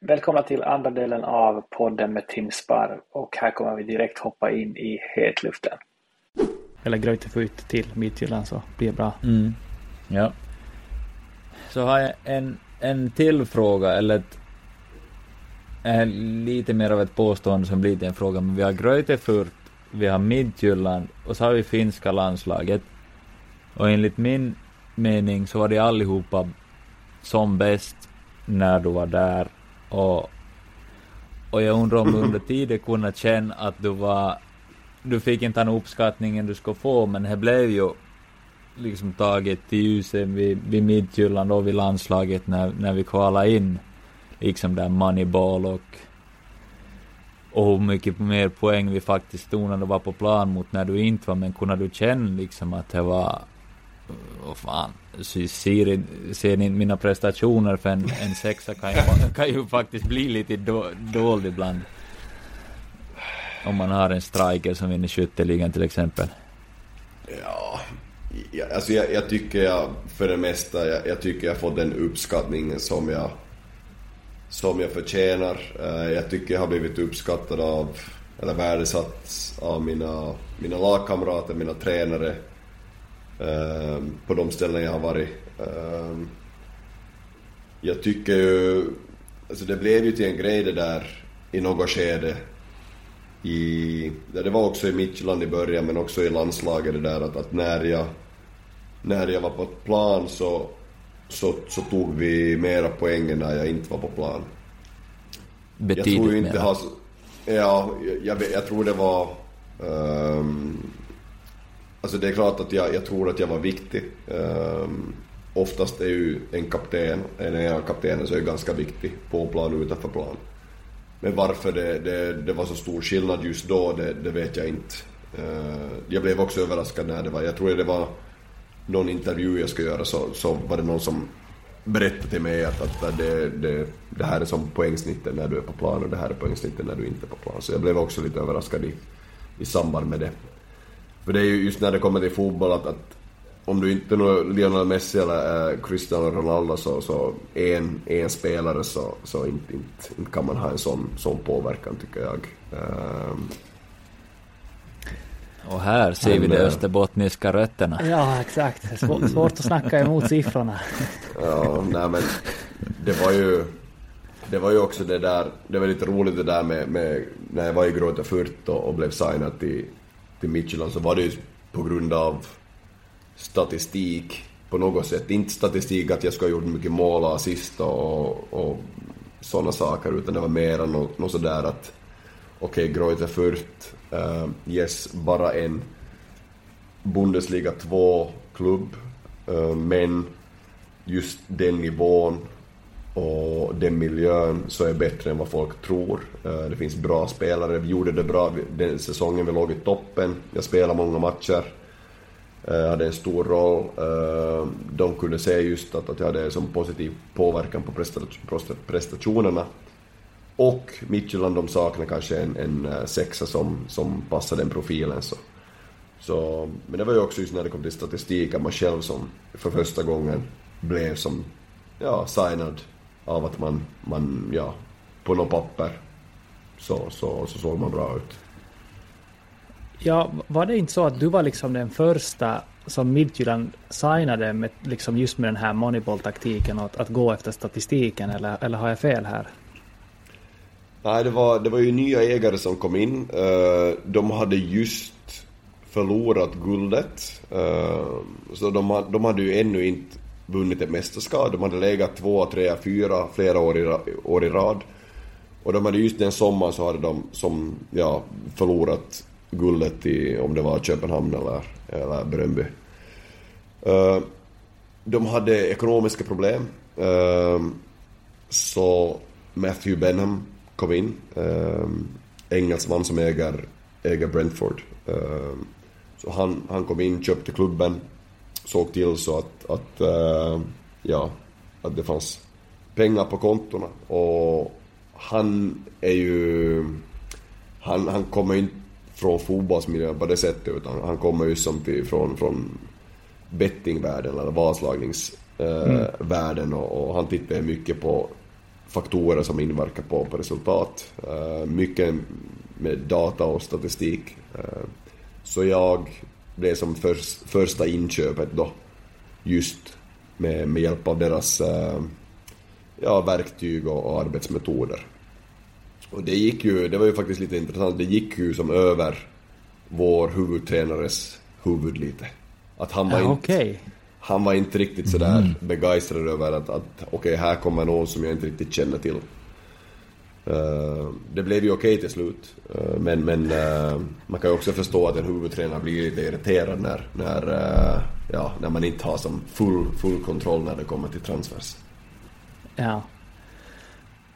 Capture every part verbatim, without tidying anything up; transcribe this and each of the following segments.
Välkomna till andra delen av podden med Tim Sparv, och här kommer vi direkt hoppa in i hetluften. Eller Greuther Fürth till Midtjylland, så blir det bra. Mm. Ja. Så har jag en, en till fråga, eller ett, en, lite mer av ett påstående som blir en fråga. Men vi har Greuther Fürth, vi har Midtjylland och så har vi finska landslaget. Och enligt min mening så var det allihopa som bäst när du var där, och, och jag undrar om du under tiden kunde känna att du var du fick inte den uppskattningen du skulle få, men det blev ju liksom taget till ljuset vid, vid Midtjylland och vid landslaget när, när vi kvalade in liksom där moneyball och och hur mycket mer poäng vi faktiskt tog när du var på plan mot när du inte var. Men kunde du känna liksom att det var och fan, ser, ser ni mina prestationer för en, en sexa kan ju, kan ju faktiskt bli lite do, dold ibland om man har en striker som vinner skytteligan till exempel. Ja, jag, alltså jag, jag tycker jag för det mesta jag, jag tycker jag får den uppskattningen som jag som jag förtjänar. Jag tycker jag har blivit uppskattad av eller värdesatt av mina, mina lagkamrater, mina tränare på de ställen jag har varit. Jag tycker ju alltså det blev ju till en grej det där i något skede i, det var också i Midtjylland i början men också i landslaget det där att, att när, jag, när jag var på plan så, så, så tog vi mera poäng när jag inte var på plan. Betydligt jag tror inte ha, ja, jag, jag tror det var um, alltså det är klart att jag, jag tror att jag var viktig. Um, oftast är ju en kapten, en en kapten så är ganska viktig på plan och utanför plan. Men varför det, det, det var så stor skillnad just då, det, det vet jag inte. Uh, jag blev också överraskad när det var, jag tror det var någon intervju jag ska göra så, så var det någon som berättade till mig att, att det, det, det här är som poängsnittet när du är på plan och det här är poängsnittet när du inte är på plan. Så jag blev också lite överraskad i, i samband med det. För det är ju just när det kommer till fotboll att, att om du inte är Lionel Messi eller äh, Cristiano Ronaldo så, så en, en spelare så, så inte, inte, inte kan man ha en sån, sån påverkan tycker jag. Um... Och här ser men, vi de österbottniska rötterna. Ja, exakt. Svår, svårt att snacka emot siffrorna. Ja, nej men det var ju det var ju också det där, det var lite roligt det där med, med när jag var i Greuther Fürth och, och blev signat i till Midtjylland så var det ju på grund av statistik på något sätt, inte statistik att jag ska ha gjort mycket mål och assist och, och sådana saker, utan det var mer än något, något sådär att okej, okay, Greuther Fürth uh, yes, bara en Bundesliga två klubb uh, men just den nivån och den miljön så är bättre än vad folk tror. Det finns bra spelare. Vi gjorde det bra den säsongen vi låg i toppen. Jag spelade många matcher. Jag hade en stor roll. De kunde se just att jag hade en sån positiv påverkan på prestationerna. Och Midtjylland, de saknar kanske en, en sexa som, som passar den profilen. Så. Så, men det var ju också just när det kom till statistik att man själv som för första gången blev som ja, signad av att man, man ja, på något papper så, så, så såg man bra ut. Ja, var det inte så att du var liksom den första som Midtjylland signade med, liksom just med den här moneyball-taktiken att, att gå efter statistiken, eller, eller har jag fel här? Nej, det var, det var ju nya ägare som kom in. De hade just förlorat guldet. Så de, de hade ju ännu inte vunnit ett mästerskap. De hade legat två, tre, fyra flera år i, år i rad. Och de hade just den sommaren så hade de som, ja, förlorat guldet i, om det var Köpenhamn eller, eller Brøndby. De hade ekonomiska problem. Så Matthew Benham kom in, eh, engelsman som äger, äger Brentford. Eh, så han, han kom in, köpte klubben, såg till så att, att, eh, ja, att det fanns pengar på kontorna. Och han är ju... Han, han kommer inte från fotbollsmiljön på det sättet, utan han kommer ju som från, från bettingvärlden eller vadslagningsvärlden. Eh, mm. och, och han tittar mycket på faktorer som inverkar på, på resultat. Uh, mycket med data och statistik. Uh, så jag blev som för, första inköpet då. Just med, med hjälp av deras uh, ja, verktyg och, och arbetsmetoder. Och det gick ju, det var ju faktiskt lite intressant. Det gick ju som över vår huvudtränares huvud lite. Att han var okay. inte... Han var inte riktigt sådär mm. begeistrad över att, att okej, okay, här kommer någon som jag inte riktigt känner till. Uh, det blev ju okej okay till slut. Uh, men men uh, man kan ju också förstå att en huvudtränare blir lite irriterad när, när, uh, ja, när man inte har som full, full kontroll när det kommer till transfers. Ja.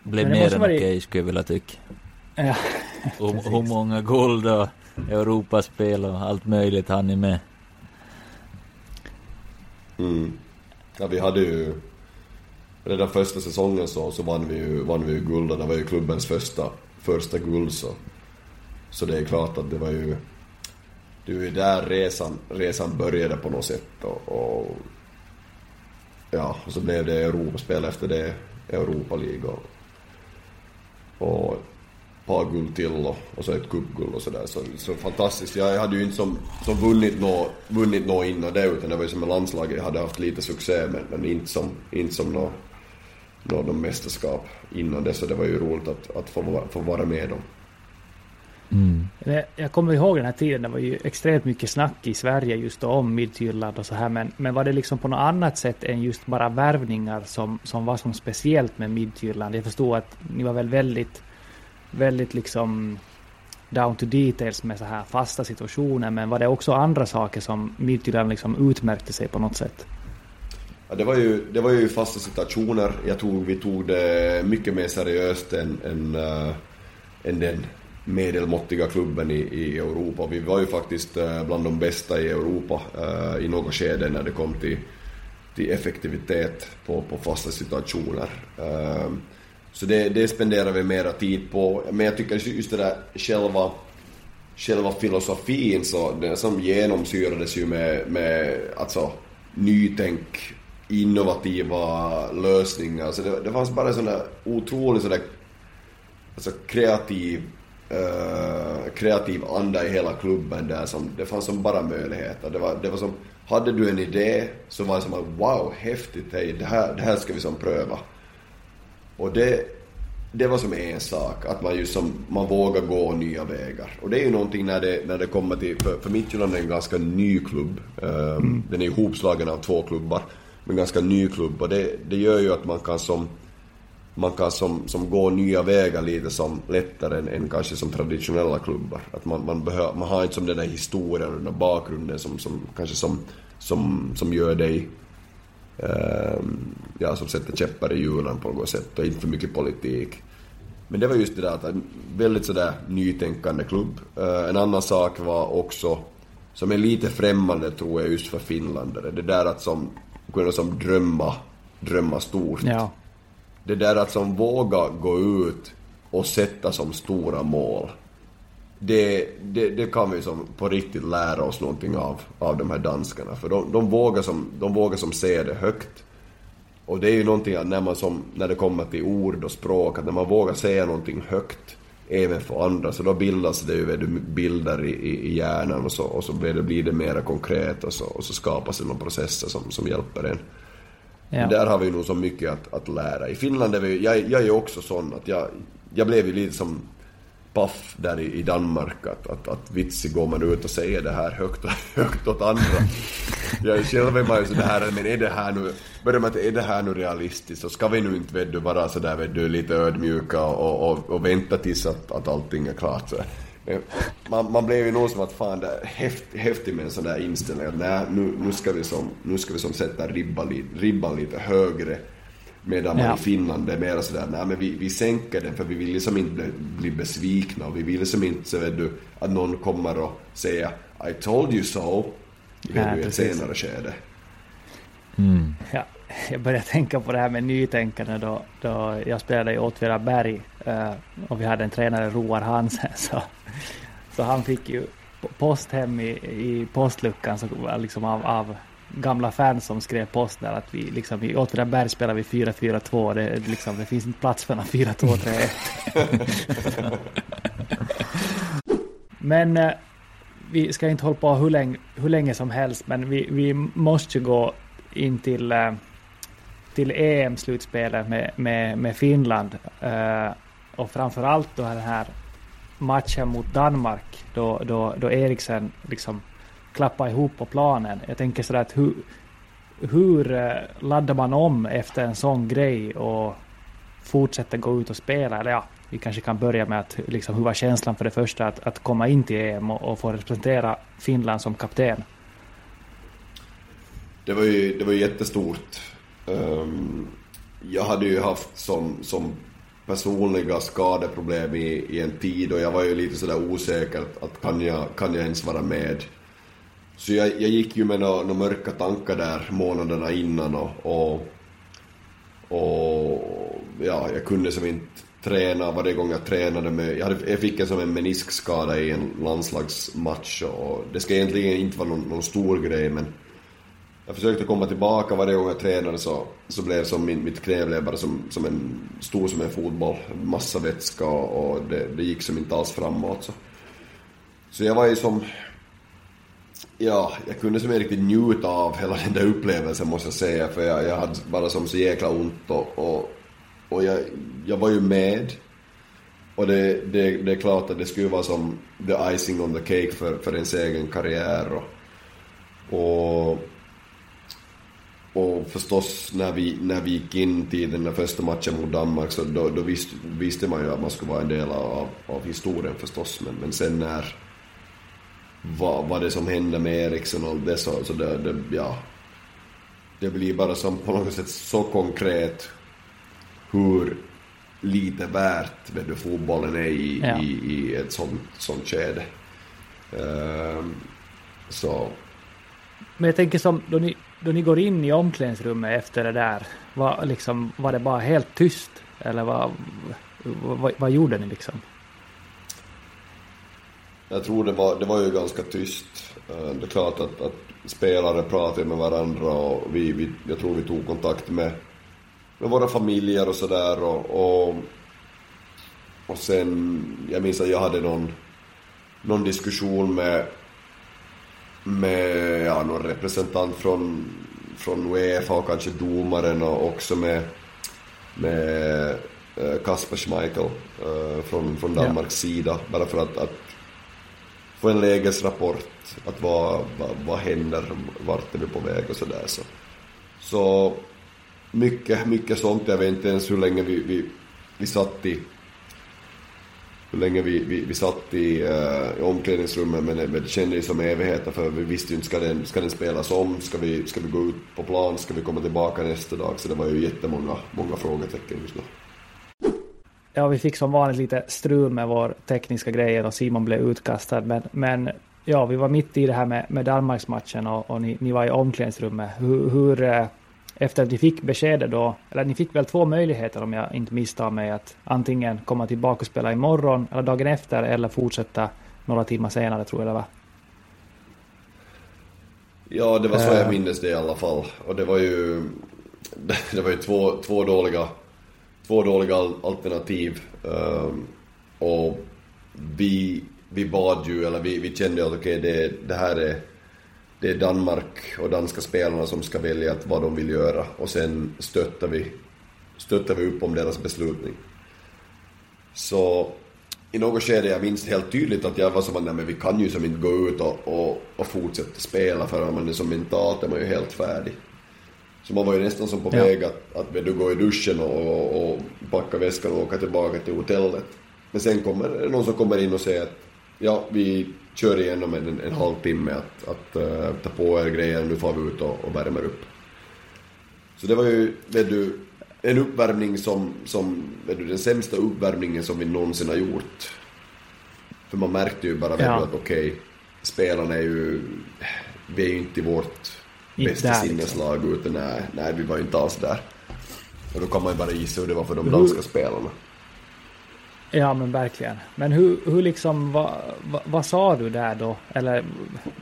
Det blev men det mer än okej okay, skulle jag vilja tycka. Ja. Hur många guld och Europaspel och allt möjligt han är med. Mm. Ja, vi hade ju redan första säsongen så, så vann vi ju, vann vi ju guld, och det var ju klubbens första, första guld så. Så det är klart att det var ju det var ju där resan, resan började på något sätt, och, och ja, och så blev det Europaspel efter det, Europa-liga och, och ett par guld till och, och så ett cupguld och sådär. Så, så fantastiskt. Jag hade ju inte som, som vunnit något vunnit nå innan det, utan det var ju som en landslag. Jag hade haft lite succé, men, men inte som, inte som något nå, nå mästerskap innan det. Så det var ju roligt att, att få, få vara med dem. Mm. Jag kommer ihåg den här tiden, det var ju extremt mycket snack i Sverige just om Midtjylland och så här, men, men var det liksom på något annat sätt än just bara värvningar som, som var som speciellt med Midtjylland? Jag förstår att ni var väl väldigt väldigt liksom down to details med så här fasta situationer, men var det också andra saker som Midtjylland liksom utmärkte sig på något sätt? Ja, det var ju, det var ju fasta situationer. Jag tror vi tog det mycket mer seriöst än, än, äh, än den medelmåttiga klubben i, i Europa. Vi var ju faktiskt äh, bland de bästa i Europa äh, i något skede när det kom till, till effektivitet på, på fasta situationer. Äh, Så det, det spenderar vi mera tid på. Men jag tycker just det där själva, själva filosofin så, det som genomsyrades ju med, med alltså, nytänk, innovativa lösningar. Så det, det fanns bara en sån där otrolig sån där, alltså, kreativ, eh, kreativ anda i hela klubben där som, det fanns som bara möjligheter. Det var, det var som, hade du en idé så var det som wow, häftigt, hej, det, här, det här ska vi som pröva. Och det, det var som en sak att man, just som, man vågar gå nya vägar. Och det är ju någonting när det, när det kommer till, för, för Midtjylland är en ganska ny klubb. um, mm. Den är ihopslagen av två klubbar, men ganska ny klubb. Och det, det gör ju att man kan som man kan som, som gå nya vägar lite som lättare än, än kanske som traditionella klubbar. Att man, man, behör, man har inte som den där historien och den där bakgrunden som, som kanske som, som, som gör dig Um, ja, som sätter käppar i hjulen på något sätt, och inte för mycket politik. Men det var just det där att en väldigt sådär nytänkande klubb. uh, En annan sak var också, som är lite främmande tror jag just för finländare, det där att som, kunna som drömma drömma stort, ja. Det där att som våga gå ut och sätta som stora mål. Det, det, det kan vi som på riktigt lära oss någonting av, av de här danskarna. För de, de, vågar som, de vågar som ser det högt. Och det är ju någonting att när, man som, när det kommer till ord och språk, att när man vågar säga någonting högt även för andra, så då bildas det ju bilder i, i, i hjärnan och så, och så blir det, blir det mer konkret och så, och så skapas det någon process som, som hjälper en. Ja. Där har vi nog så mycket att, att lära. I Finland är vi, jag, jag är ju också sån att jag, jag blev ju lite som paff där i, i Danmark att, att, att vitsigt går man ut och säger det här högt, högt åt andra. Jag själv är ju så här, men är det här nu, börjar man är det här nu realistiskt, så ska vi nu inte vet du, bara så där vet du, lite ödmjuka och, och, och vänta tills att, att allting är klart. Så man, man blev ju nog som att fan där häft, häftig med en sån där inställning att nej, nu, nu ska vi som, nu ska vi som sätta ribban, ribban lite högre. Medan man ja. i Finland är mer sådär, nej men vi, vi sänker den för vi vill liksom inte bli, bli besvikna, och vi vill liksom inte så vet du, att någon kommer och säger I told you so i ett senare skede. Mm. Ja, jag börjar tänka på det här med nytänkande då, då jag spelade i Åtvidaberg och vi hade en tränare, Roar Hansen, så, så han fick ju post hem i, i postluckan så liksom av, av gamla fans som skrev post där att vi liksom i Åtvidaberg spelar vi fyra fyra två, det liksom det finns inte plats för en fyra två tre ett. Men eh, vi ska inte hålla på hur länge hur länge som helst, men vi vi måste ju gå in till eh, till E M-slutspelet med med med Finland eh, och framförallt då den här matchen mot Danmark då då då Eriksen liksom klappa ihop på planen. Jag tänker sådär att hur, hur laddar man om efter en sån grej och fortsätter gå ut och spela? Eller ja, vi kanske kan börja med att liksom, hur var känslan för det första att, att komma in till E M och, och få representera Finland som kapten? Det var ju, det var ju jättestort. Um, jag hade ju haft som, som personliga skadeproblem i, i en tid och jag var ju lite sådär osäker att kan jag, kan jag ens vara med? Så jag, jag gick ju med några, några mörka tankar där månaderna innan och, och, och ja, jag kunde som inte träna varje gång jag tränade med, jag, hade, jag fick en som en meniskskada i en landslagsmatch och det ska egentligen inte vara någon, någon stor grej, men jag försökte komma tillbaka varje gång jag tränade så, så blev som min, mitt knä blev bara som, som en stor som en fotboll, massa vätska och det, det gick som inte alls framåt så, så jag var ju som ja, jag kunde som riktigt njuta av hela den där upplevelsen måste jag säga, för jag, jag hade bara som så jäkla ont och, och, och jag, jag var ju med och det, det, det är klart att det skulle vara som the icing on the cake för, för ens egen karriär och, och, och förstås när vi, när vi gick in till den där första matchen mot Danmark så då, då visste, visste man ju att man skulle vara en del av, av historien förstås, men, men sen när Vad, vad det som hände med Eriksen och allt det så, så det, det, ja, det blir bara som på något sätt så konkret hur lite värt vet du, fotbollen är i, ja. i, i ett sånt, sånt skede. Um, så. Men jag tänker som då ni, då ni går in i omklädningsrummet efter det där, var, liksom, var det bara helt tyst? Eller vad, vad, vad gjorde ni liksom? Jag tror det var, det var ju ganska tyst. Det är klart att, att spelare pratade med varandra och vi, vi, jag tror vi tog kontakt med, med våra familjer och sådär och, och, och sen, jag minns att jag hade någon, någon diskussion med, med ja, någon representant från, från UEFA och kanske domaren och också med, med Kasper Schmeichel från, från Danmarks sida, bara för att, att få en lägesrapport att vad, vad, vad händer, vart är vi på väg och sådär så. Så mycket, mycket sånt. Jag vet inte ens hur länge vi, vi, vi satt i hur länge vi, vi, vi satt i, uh, i omklädningsrummet, men det kändes ju som evigheter för vi visste ju inte, ska den, ska den spelas om, ska vi, ska vi gå ut på plan, ska vi komma tillbaka nästa dag, så det var ju jättemånga många frågetecken just nu. Ja, vi fick som vanligt lite strul med vår tekniska grejer och Simon blev utkastad. Men, men ja, vi var mitt i det här med, med Danmarksmatchen och, och ni, ni var i omklädningsrummet. Hur, hur, efter att ni fick beskedet då, eller ni fick väl två möjligheter om jag inte misstar mig, att antingen komma tillbaka och spela imorgon eller dagen efter eller fortsätta några timmar senare, tror jag det var. Ja, det var så jag minns det i alla fall. Och det var ju det var ju två, två dåliga två dåliga alternativ. Um, och vi vi bad ju, eller vi vi kände att okej, okay, det det här är det är Danmark och danska spelarna som ska välja att vad de vill göra, och sen stöttar vi stöttar vi upp om deras beslutning. Så i något skede, jag minns helt tydligt att jag var som att nej, men vi kan ju som inte gå ut och, och, och fortsätta spela, för man är som mentalt är man ju helt färdig. Så man var ju nästan som på ja. väg att, att du går i duschen och, och, och packar väskan och åker tillbaka till hotellet. Men sen kommer någon som kommer in och säger att ja, vi kör igenom en, en halvtimme att, att uh, ta på er grejer, och nu får vi ut och, och värmer upp. Så det var ju, vet du, en uppvärmning som, som vet du, den sämsta uppvärmningen som vi någonsin har gjort. För man märkte ju bara, vet ja. du, att okej, okay, spelarna är ju, vi är ju inte i vårt inte bästa där, sinneslag, liksom. Utan nej, nej, vi var ju inte alls där. Och då kan man ju bara gissa hur det var för de danska spelarna. Ja, men verkligen. Men hur, hur liksom, vad, vad, vad sa du där då? Eller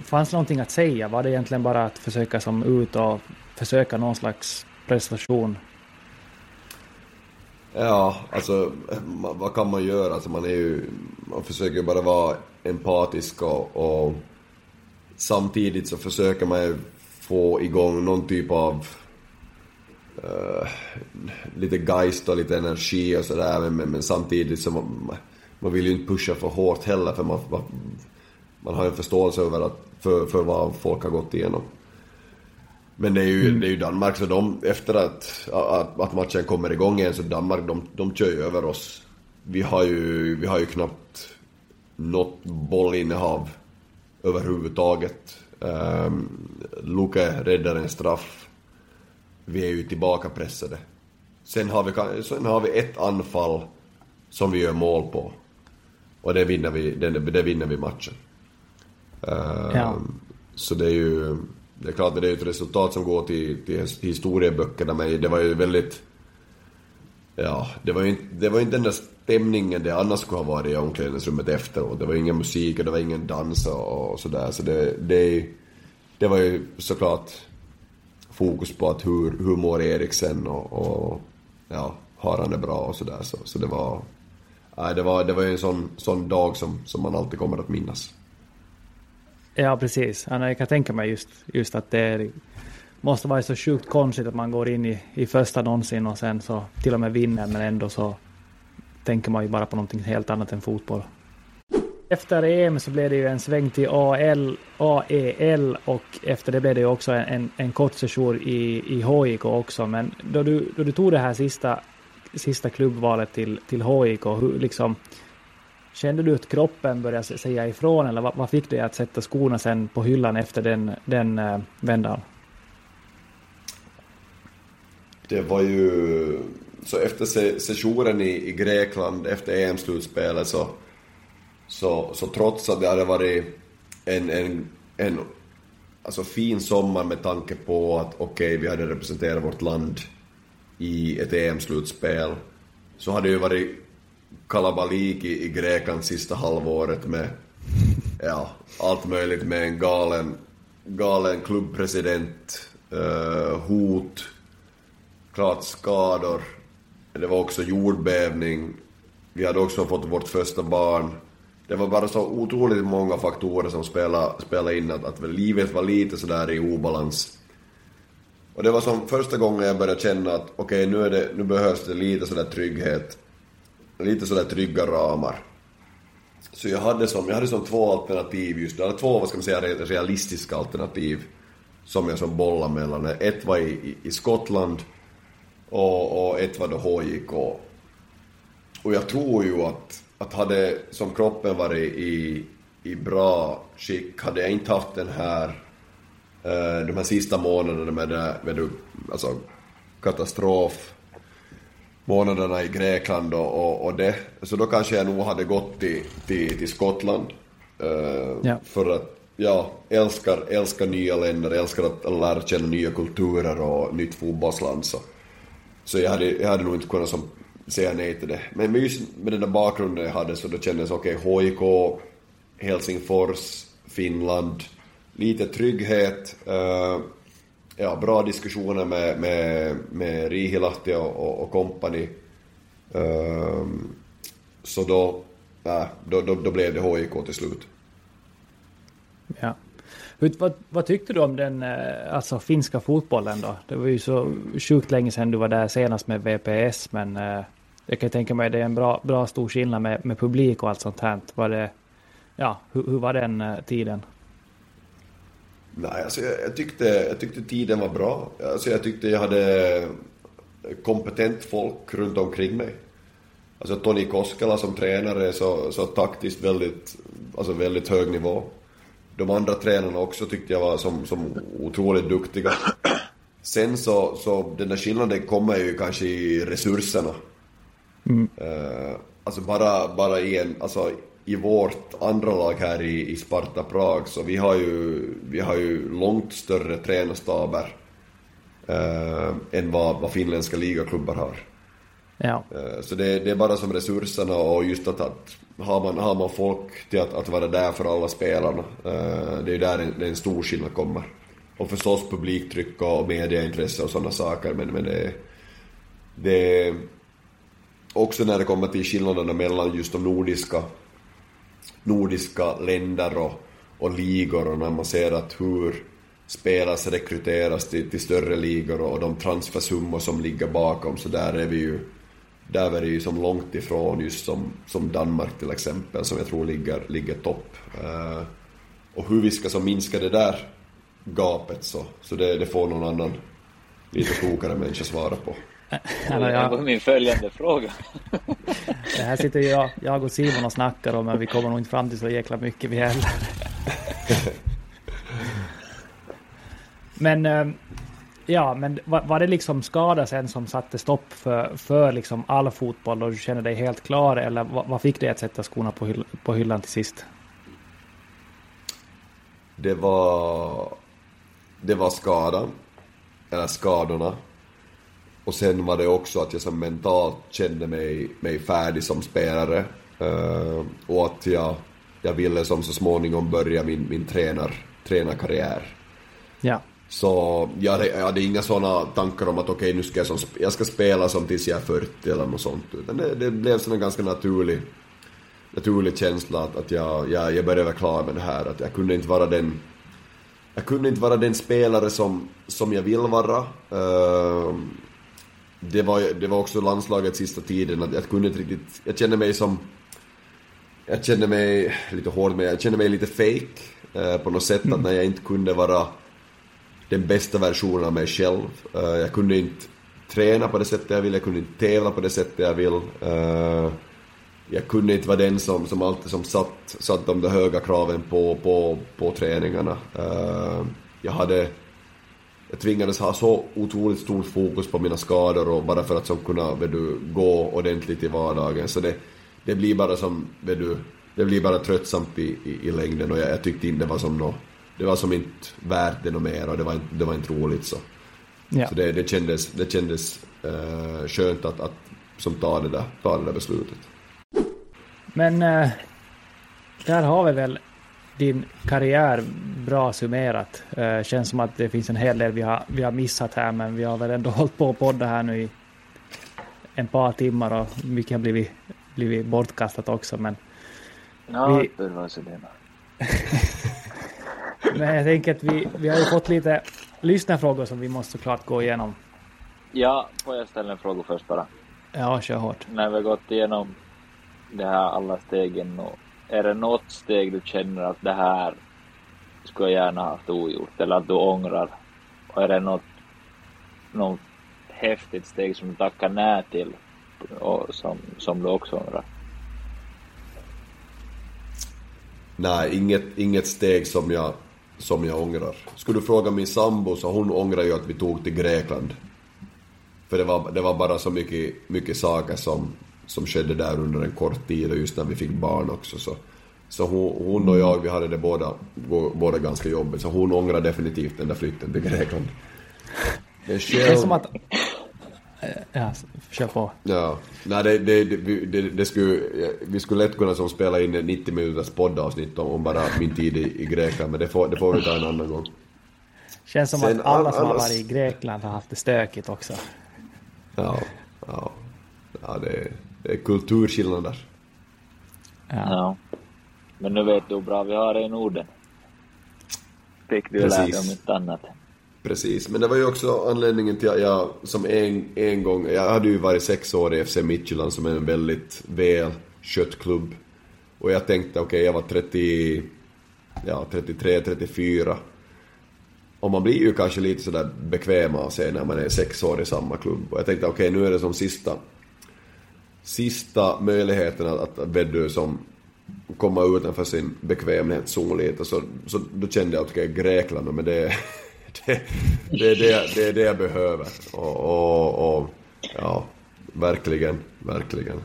fanns någonting att säga? Var det egentligen bara att försöka som ut och försöka någon slags prestation? Ja, alltså man, vad kan man göra? Alltså, man är ju, man försöker bara vara empatisk och, och samtidigt så försöker man få igång någon typ av Uh, lite geist och lite energi och sådär, men, men, men samtidigt så man, man vill ju inte pusha för hårt heller, för man, man, man har en förståelse över att, för, för vad folk har gått igenom. Men det är ju, mm. det är ju Danmark, så de, efter att, att, att matchen kommer igång igen, så Danmark, de, de kör ju över oss. Vi har ju, vi har ju knappt något bollinnehav överhuvudtaget. um, Luke räddar en straff. Vi är ju tillbaka pressade. Sen har vi, sen har vi ett anfall som vi gör mål på. Och det vinner vi, det, det vinner vi matchen. Ja. Um, så det är ju, det är klart att det är ett resultat som går till, till historieböckerna, men det var ju väldigt, ja, det var ju inte, det var inte den där stämningen det annars skulle ha varit i omklädningsrummet efteråt. Det var ingen musik och det var ingen dans och, och sådär. Så det, det, det var ju såklart fokus på att hur, hur mår Eriksen och, och ja, har han det bra och sådär. Så, så det var nej, det var, det var ju en sån, sån dag som, som man alltid kommer att minnas. Ja, precis. Jag kan tänka mig just, just att det är, måste vara så sjukt konstigt att man går in i, i första någonsin och sen så till och med vinner, men ändå så tänker man ju bara på någonting helt annat än fotboll. Efter E M så blev det ju en sväng till A E L och efter det blev det ju också en, en kort session i, i H I K också. Men då du, då du tog det här sista, sista klubbvalet till, till H I K, hur, liksom, kände du att kroppen började säga ifrån, eller vad, vad fick du att sätta skorna sen på hyllan efter den, den uh, vändan? Det var ju så efter se- sessionen i, i Grekland, efter E M-slutspelet så Så, så trots att det hade varit en, en, en alltså fin sommar med tanke på att okej, okay, vi hade representerat vårt land i ett E M-slutspel, så hade det ju varit kalabalik i, i Grekland sista halvåret med ja, allt möjligt, med en galen, galen klubbpresident, eh, hot, klart skador, det var också jordbävning, vi hade också fått vårt första barn. Det var bara så otroligt många faktorer som spelade, spelade in att, att livet var lite sådär i obalans. Och det var som första gången jag började känna att okej, nu är det, nu behövs det lite sådär trygghet. Lite sådär trygga ramar. Så jag hade som, jag hade som två alternativ just där. Två, vad ska man säga, realistiska alternativ som jag som bollade mellan. Ett var i, i Skottland och, och ett var då H J K. Och jag tror ju att att hade som kroppen varit i, i bra skick, hade jag inte haft den här eh, de här sista månaderna med, det, med det, alltså katastrof månaderna i Grekland och, och, och det, så då kanske jag nog hade gått till, till, till Skottland eh, ja. för att ja, älskar, älskar nya länder, älskar att lära känna nya kulturer och nytt fotbollsland. Så, så jag, hade, jag hade nog inte kunnat som, säga nej till det. Men just med den där bakgrunden jag hade så då kändes okej, okay, H I K, Helsingfors, Finland, lite trygghet, eh, ja, bra diskussioner med, med, med Rihilahti och kompani. Eh, så då, eh, då, då, då blev det H I K till slut. Ja. Vad, vad tyckte du om den alltså, finska fotbollen då? Det var ju så sjukt länge sedan du var där senast med V P S, men eh, jag kan tänka mig att det är en bra, bra stor skillnad med, med publik och allt sånt här. Var det, ja, hur, hur var den eh, tiden? Nej, alltså jag, jag, tyckte, jag tyckte tiden var bra. Alltså jag tyckte jag hade kompetent folk runt omkring mig. Alltså Toni Koskela som tränare så, så taktiskt väldigt, alltså väldigt hög nivå. De andra tränarna också tyckte jag var som, som otroligt duktiga. Sen så, så den där skillnaden kommer ju kanske i resurserna. Mm. Uh, alltså bara, bara i en, alltså i vårt andra lag här i, i Sparta Prag så vi har ju, vi har ju långt större tränarstaber uh, än vad, vad finländska ligaklubbar har. Ja. Uh, så det, det är bara som resurserna och just att, att har man, har man folk till att, att vara där för alla spelarna. Uh, det är där en, en stor skillnad kommer. Och förstås publiktryck och medieintresse och sådana saker. Men, men det, det också när det kommer till skillnaderna mellan just de nordiska, nordiska länder och, och ligor. Och när man ser att hur spelas rekryteras till, till större ligor och de transfersummor som ligger bakom. Så där är vi ju... Där var det ju som långt ifrån just som, som Danmark till exempel som jag tror ligger, ligger topp. Uh, och hur vi ska så minska det där gapet så, så det, det får någon annan lite klokare människa svara på. Alltså, jag... Det var min följande fråga. Det här sitter jag, jag och Simon och snackar om men vi kommer nog inte fram till så jäkla mycket vi heller. Men... Um... Ja, men var det liksom skada sen som satte stopp för, för liksom all fotboll och du känner dig helt klar eller vad fick det att sätta skorna på, hyll, på hyllan till sist? Det var det var skadan eller skadorna och sen var det också att jag som mentalt kände mig, mig färdig som spelare och att jag, jag ville som så småningom börja min, min tränar, tränarkarriär. Ja. Så jag hade, jag hade inga sådana tankar om att okej, okay, nu ska jag, som, jag ska spela som tills jag är fyrtio eller något sånt. Utan det, det blev en ganska naturlig, naturlig känsla att, att jag, jag, jag började vara klar med det här. Att jag kunde inte vara den, jag kunde inte vara den spelare som, som jag vill vara. Det var, det var också landslagets sista tiden. Att jag, kunde inte riktigt, jag kände mig som... Jag kände mig lite hård med, jag kände mig lite fake på något sätt. Mm. Att när jag inte kunde vara... den bästa versionen av mig själv. Jag kunde inte träna på det sättet jag ville. Jag kunde inte tävla på det sättet jag vill. Jag kunde inte vara den som, som alltid som satt, satt de där höga kraven på, på, på träningarna. Jag hade jag tvingades ha så otroligt stort fokus på mina skador och bara för att som kunna vet du, gå ordentligt i vardagen. Så det, det blir bara som vet du, det blir bara tröttsamt i, i, i längden och jag, jag tyckte inte det var som något. Det var som inte värt det något mer och det var inte, det var inte roligt så. Ja. Så det, det kändes, det kändes uh, skönt att, att som ta det där, ta det där beslutet. Men uh, där har vi väl din karriär bra summerat. Uh, känns som att det finns en hel del vi har, vi har missat här men vi har väl ändå hållit på och podda här nu i en par timmar och mycket har blivit, blivit bortkastat också. Men ja, vi... det var så det var. Men jag tänker att vi, vi har ju fått lite lyssnarfrågor som vi måste såklart gå igenom. Ja, får jag ställa en fråga först bara? Ja, kör hårt. När vi har gått igenom det här alla stegen, är det något steg du känner att det här skulle jag gärna haft ogjort eller att du ångrar? Och är det något, något häftigt steg som du tackar nej till och som, som du också ångrar? Nej, inget, inget steg som jag som jag ångrar. Skulle du fråga min sambo så hon ångrar ju att vi tog till Grekland. För det var, det var bara så mycket, mycket saker som, som skedde där under en kort tid och just när vi fick barn också så, Så hon, hon och jag, vi hade det båda, båda ganska jobbigt. Så hon ångrar definitivt den där flytten till Grekland. Det, själv... det är som att... Ja, kör på. Ja, nej, det, det, det, det, det skulle, vi skulle lätt kunna som spela in nittio minuters poddavsnitt om, om bara min tid i, i Grekland. Men det får, det får vi ta en annan gång. Känns som Sen, att alla som annars... har varit i Grekland har haft det stökigt också. Ja, ja. Ja, det, det är kulturskillnader. Ja. Ja. Men nu vet du bra, vi har det i Norden. Fick du lära dig om ett annat. Precis, men det var ju också anledningen till att jag som en, en gång, jag hade ju varit sex år i F C Midtjylland som är en väldigt väl skött klubb. Och jag tänkte, okej, okay, jag var trettio, ja, trettiotre, trettiofyra. Och man blir ju kanske lite sådär bekväm av sig när man är sex år i samma klubb. Och jag tänkte, okej, okay, nu är det som sista, sista möjligheten att, att Väddö som komma utanför sin bekvämlighetszon lite. Så, så då kände jag att okej, okay, Grekland, men det Det, det, det, det är det jag behöver. Och, och, och ja, verkligen, verkligen.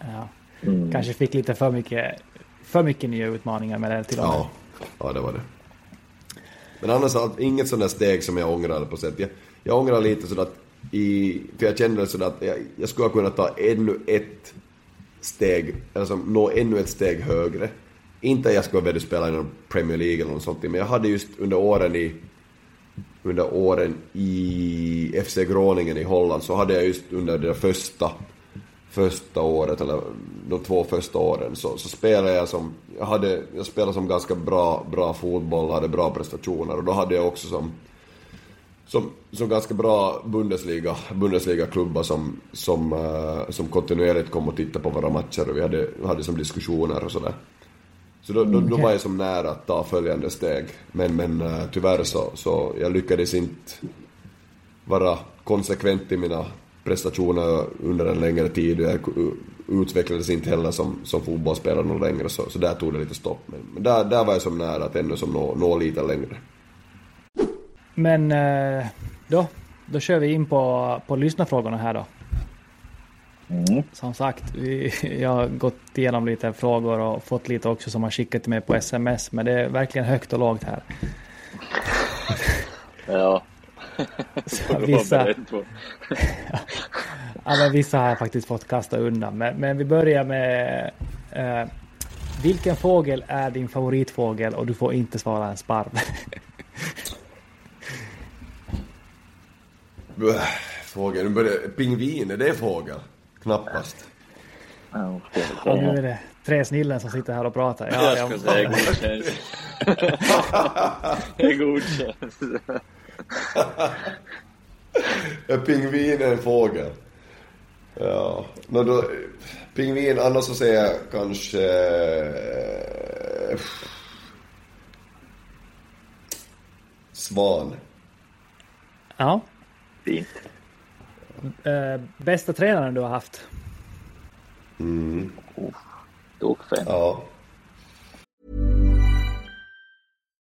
Ja. Mm. Kanske fick lite för mycket, för mycket nya utmaningar med det till och med. Ja, ja, det var det. Men annars inget sådana steg som jag ångrade på sätt. Jag, jag ångrar lite så att i, för jag kände så att jag, jag skulle kunna ta ännu ett steg, alltså nå ännu ett steg högre. Inte att jag skulle vilja spela i någon Premier League eller något sånt, men jag hade just under åren i under åren i F C Groningen i Holland så hade jag just under det första första året eller de två första åren så, så spelade jag som jag hade jag spelade som ganska bra bra fotboll, hade bra prestationer och då hade jag också som som, som ganska bra Bundesliga Bundesliga klubbar som som som kontinuerligt kom och tittade på våra matcher och vi hade hade som diskussioner och sådär. Så då, då, då var jag som nära att ta följande steg. Men, men tyvärr så, så jag lyckades inte vara konsekvent i mina prestationer under en längre tid. Jag utvecklades inte heller som, som fotbollsspelare någon längre. Så, så där tog det lite stopp. Men, men där, där var jag som nära att ännu som nå, nå lite längre. Men då, då kör vi in på, på lyssnarfrågorna här då. Mm. Som sagt, vi, jag har gått igenom lite frågor och fått lite också som har skickat till mig på sms. Men det är verkligen högt och lågt här. Ja. Så vissa, ja, vissa har jag faktiskt fått kasta undan. Men, men vi börjar med eh, vilken fågel är din favoritfågel? Och du får inte svara en sparv. Fågel, börjar, pingvin, är det fågel? Knappast. Ja, ja, nu är det tre snillen som sitter här och pratar. Ja, jag jag säga, det är godkänt. En pingvin är en fågel. Ja. Men då, pingvin, annars så säger jag kanske... Svan. Ja. Fint. Uh, bästa tränaren du har haft? Mm. Oh, dogfan. Ja.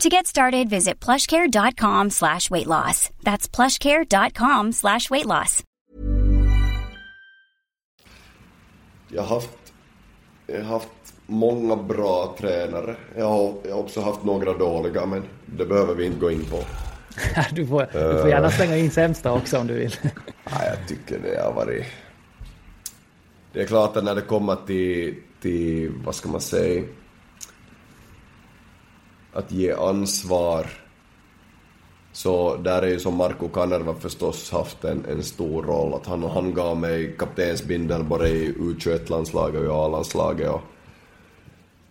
To get started, visit plushcare.com slash weight loss. That's plushcare.com slash weight loss. Jag har haft, jag har haft många bra tränare. Jag har, jag har också haft några dåliga, men det behöver vi inte gå in på. Du får, du får gärna slänga in sämsta också om du vill. Ja, jag tycker det har varit... Det är klart att när det kommer till, till vad ska man säga... att ge ansvar Så där är ju som Marko Kanerva förstås haft en, en stor roll. Att han, han gav mig kaptensbindel både i U tjugoett-landslaget och A-landslaget.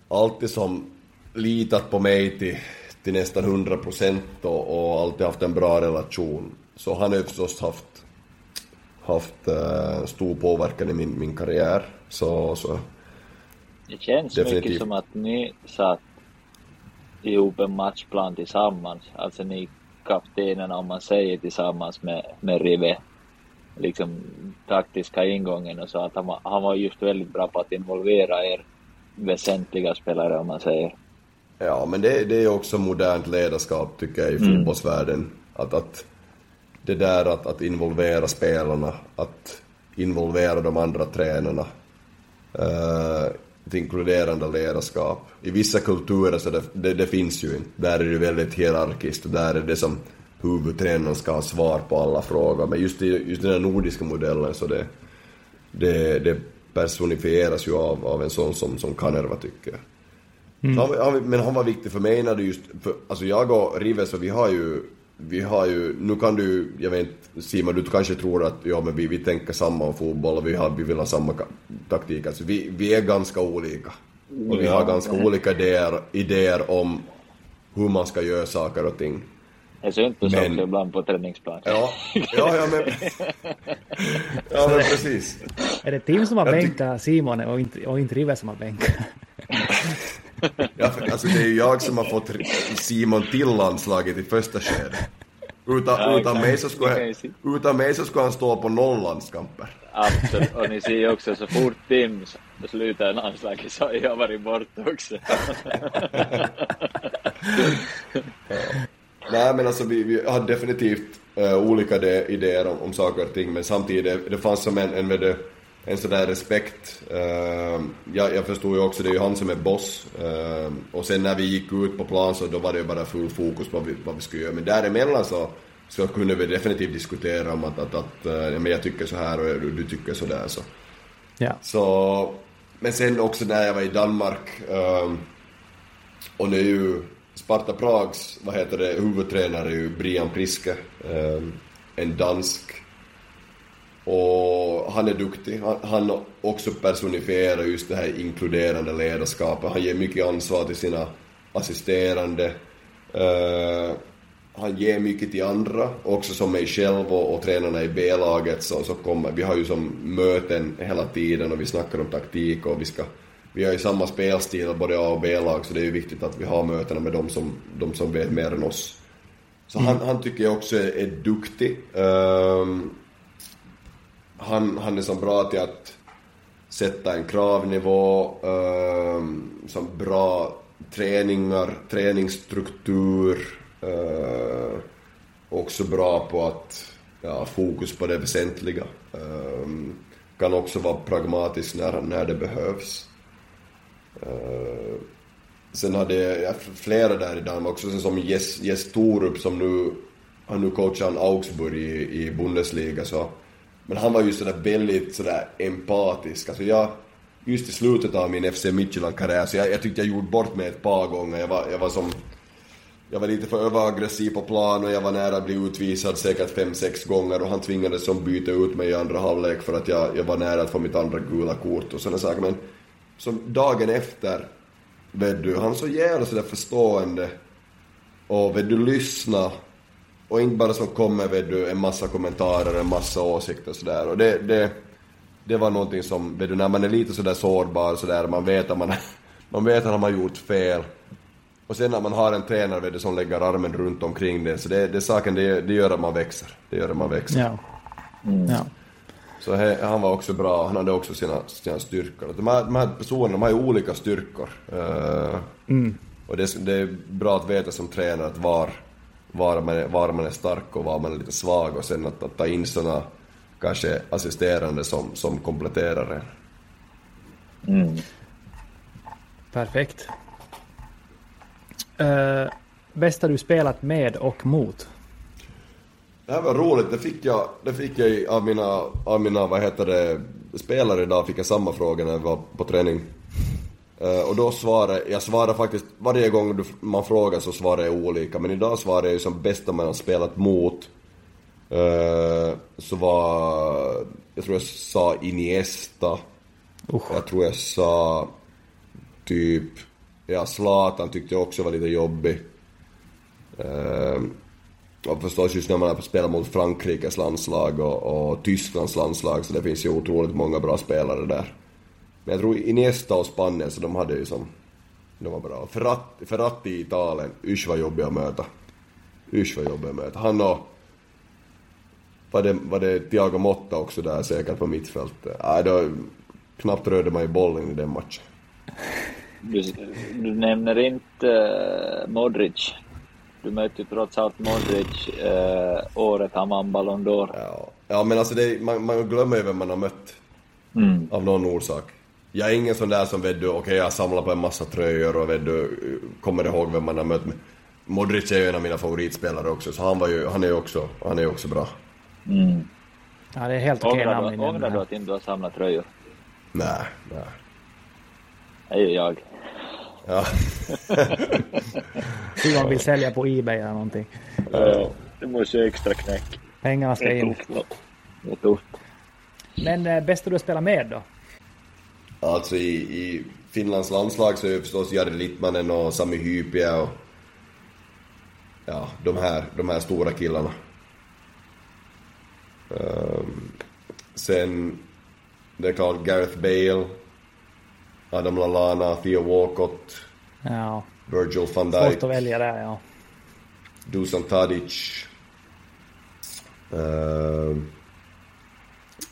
Och alltid som litat på mig till, till nästan hundra procent och, och alltid haft en bra relation. Så han har förstås haft, haft uh, stor påverkan i min, min karriär. Så, så. Det känns definitivt mycket som att ni satt ihop en matchplan tillsammans. Alltså ni kaptenerna, om man säger, tillsammans med, med Rive, liksom taktiska ingången och så, att han var, han var just väldigt bra på att involvera er väsentliga spelare, om man säger. Ja, men det, det är också modernt ledarskap tycker jag i mm. fotbollsvärlden, att, att det där att, att involvera spelarna, att involvera de andra tränarna, uh, ett inkluderande ledarskap. I vissa kulturer så det, det, det finns ju inte. Där är det väldigt hierarkiskt och där är det som huvudtränaren ska ha svar på alla frågor. Men just i just den nordiska modellen så det, det, det personifieras ju av, av en sån som, som Kanerva tycker. Mm. Så han, han, men han var viktig för mig när det just... För, alltså jag och Rives, och vi har ju... Vi har ju, nu kan du, jag vet inte, Simon, du kanske tror att ja, men vi, vi tänker samma om fotboll och vi, har, vi vill ha samma taktik. Alltså vi, vi är ganska olika. Och vi har ganska olika idéer, idéer om hur man ska göra saker och ting. Jag ser inte så mycket ibland på träningsplan. Ja, ja, ja, men, ja men precis. Är det Tim som har bänkat Simon och inte, och inte Rive som har bänkat? Ja, för, alltså det är ju jag som har fått Simon till landslaget i första skedet. Utan, ja, utan, mig så skulle, utan mig så skulle han stå på noll landskamper. Absolut, och ni ser ju också så fort Tim slutar landslaget så har jag varit borta också. Ja. Nej, men alltså vi, vi har definitivt uh, olika de, idéer om, om saker och ting, men samtidigt det fanns som en, en med det, en sån där respekt. Uh, jag, jag förstår ju också, det är ju han som är boss. Uh, och sen när vi gick ut på plan så då var det bara full fokus på vad vi, vad vi skulle göra. Men däremellan så, så kunde vi definitivt diskutera om att, att, att uh, men jag tycker så här och du, du tycker så där. Så. Yeah. Så, men sen också när jag var i Danmark uh, och nu är ju Sparta Prags, vad heter det, huvudtränare är ju Brian Priske, uh, en dansk. Och han är duktig. Han, han också personifierar just det här inkluderande ledarskapet. Han ger mycket ansvar till sina assisterande. Uh, han ger mycket till andra. Också som mig själv och, och tränarna i B-laget. Så, så kommer, vi har ju som möten hela tiden och vi snackar om taktik. Och vi, ska, vi har ju samma spelstil både A och B-lag. Så det är ju viktigt att vi har mötena med de som, de som vet mer än oss. Så mm. han, han tycker jag också är, är duktig. Uh, Han, han är som bra till att sätta en kravnivå, eh, som bra träningar, träningsstruktur, eh, också bra på att ja, fokus på det väsentliga. Eh, kan också vara pragmatisk när, när det behövs. Eh, sen hade jag flera där i Danmark också, som Jess, Jess Torup som nu, han nu coachar han Augsburg i, i Bundesliga så. Men han var ju sådär väldigt sådär empatisk. Alltså jag, just i slutet av min F C Midtjylland-karriär så jag, jag tyckte jag gjorde bort mig ett par gånger. Jag var, jag var, som, jag var lite för överaggressiv på plan och jag var nära att bli utvisad säkert fem, sex gånger. Och han tvingades som byta ut mig i andra halvlek för att jag, jag var nära att få mitt andra gula kort och sådana saker. Men som dagen efter, vet du, han så jävla sådär förstående. Och vet du, lyssna. Och inte bara som kommer, vet du, en massa kommentarer, en massa åsikter och sådär. Och det, det, det var någonting som, vet du, när man är lite sådär sårbar och sådär, man vet att man, man vet att man har gjort fel. Och sen när man har en tränare, vet du, som lägger armen runt omkring det. Så det, det saken, det, det gör att man växer. Det gör att man växer. Ja. Mm. Ja. Så he, han var också bra, han hade också sina, sina styrkor. De här, de här personerna, de har ju olika styrkor. Uh, mm. Och det, det är bra att veta som tränare att var... Var man, är, var man är stark och var man är lite svag. Och sen att, att ta in sådana kanske assisterande som, som kompletterare. Mm. Perfekt. uh, Bästa du spelat med och mot? Det här var roligt. Det fick jag, det fick jag av mina, av mina vad heter det, spelare idag. Fick jag samma fråga när jag var på träning. Och då svarar jag svarar faktiskt varje gång man frågar så svarar jag olika, men idag svarar jag ju som bästa man har spelat mot, så var, jag tror jag sa Iniesta. Oh. Jag tror jag sa typ, ja, Zlatan tyckte jag också var lite jobbig. Och förstås just när man har spelat mot Frankrikes landslag och, och Tysklands landslag, så det finns ju otroligt många bra spelare där. Men jag tror Iniesta och Spanien, så de hade ju som, de var bra. Ferratti, Ferratti i Italien, usch vad jobbig att möta. Usch vad jobbig att möta. Han och, var det, var det Thiago Motta också där säkert på mittfältet? Nej, då knappt rörde man ju bollen i den matchen. Du, du nämner inte Modric. Du möter ju trots allt Modric eh, året han vann Ballon d'Or. Ja, ja, men alltså det, man, man glömmer ju vem man har mött. Mm. Av någon orsak. Jag är ingen sån där som vet du, okej, okay, jag samlar på en massa tröjor och vet du, kommer ihåg vem man har mött med. Modric är ju en av mina favoritspelare också, så han var ju, han är ju också, han är också bra. Mm. Ja, det är helt okej okay namn. Ångrar du att inte du har samlat tröjor? Nej, nej. Det är ju jag. Ja. Hur man vill sälja på eBay eller någonting. Ja, det måste ju extra knäck. Pengarna ska in. Det är tufft. Men eh, bästa du att spela med då? Alltså i, i Finlands landslag så är ju förstås Jari Litmanen och Sami Hyypiä och ja, de här, de här stora killarna. Um, sen det är klart Gareth Bale, Adam Lallana, Theo Walcott, ja. Virgil van Dijk. Svårt att välja där, ja. Dusan Tadic. Um,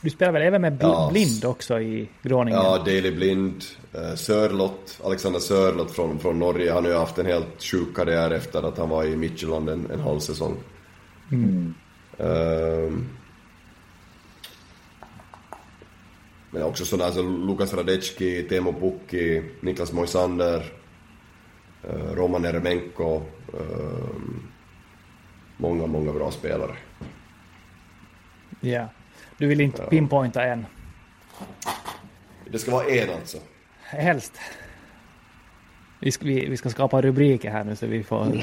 Du spelar väl även med bl- ja. Blind också i Groningen? Ja, Daily Blind. Eh, Sörlott, Alexander Sörlott från, från Norge. Han har ju haft en helt sjuk karriär efter att han var i Midtjylland en, en halv säsong. Mm. Eh, men också sådana som alltså, Lukas Radecki, Teemu Pukki, Niklas Moisander, eh, Roman Eremenko. Eh, många, många bra spelare. Ja. Yeah. Du vill inte pinpointa en. Det ska vara en alltså. Helst. Vi ska, vi, vi ska skapa rubriker här nu så vi får...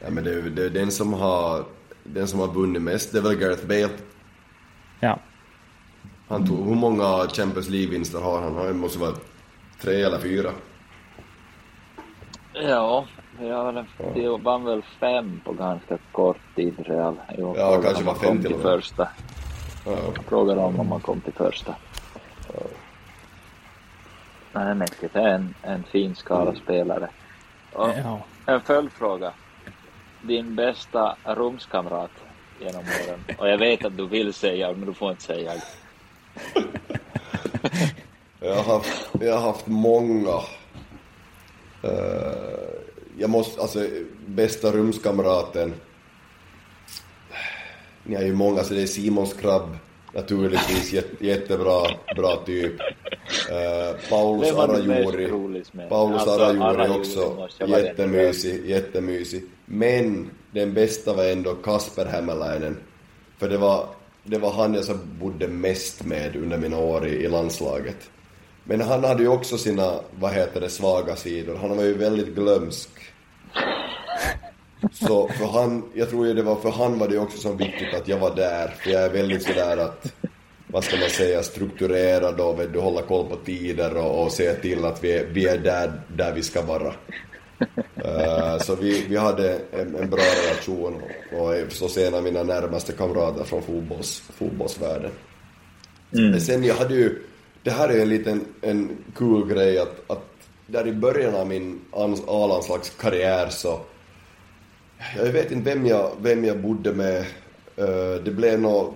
Ja, men det, det, den som har den som har vunnit mest, det är väl Gareth Bale. Ja. Han tog, hur många Champions League-vinster har han? Han måste vara tre eller fyra. Ja. Ja, det vann väl fem på ganska kort tid. Real. Jag ja, kanske var fem till, till första. Ja. Frågar om om man kom till första. Ja. Nej, mäktigt. En, en fin skala spelare. Ja. En följdfråga. Din bästa rumskamrat genom åren. Och jag vet att du vill säga, men du får inte säga. jag, har haft, jag har haft många... Uh... Jag måste, alltså, bästa rumskamraten. Ni har ju många, så alltså det är Simon Skrabb naturligtvis, jätte, jättebra bra typ. uh, Paulus Arajuri Paulus alltså, Arajuri också jättemysig, jättemysig. Men den bästa var ändå Kasper Hämäläinen. För det var, det var han jag så bodde mest med under mina år i, i landslaget. Men han hade ju också sina, vad heter det, svaga sidor. Han var ju väldigt glömsk. Så för han, jag tror ju det var för han var det också så viktigt att jag var där. För jag är väldigt sådär att, vad ska man säga, strukturerad och du hålla koll på tider och, och se till att vi är, vi är där, där vi ska vara. Uh, så vi, vi hade en, en bra relation och så sen av mina närmaste kamrater från fotbolls, fotbollsvärlden. Mm. Men sen jag hade ju, det här är en liten en cool grej att, att där i början av min A-landslagskarriär så jag vet inte vem jag, vem jag bodde med. Det blev något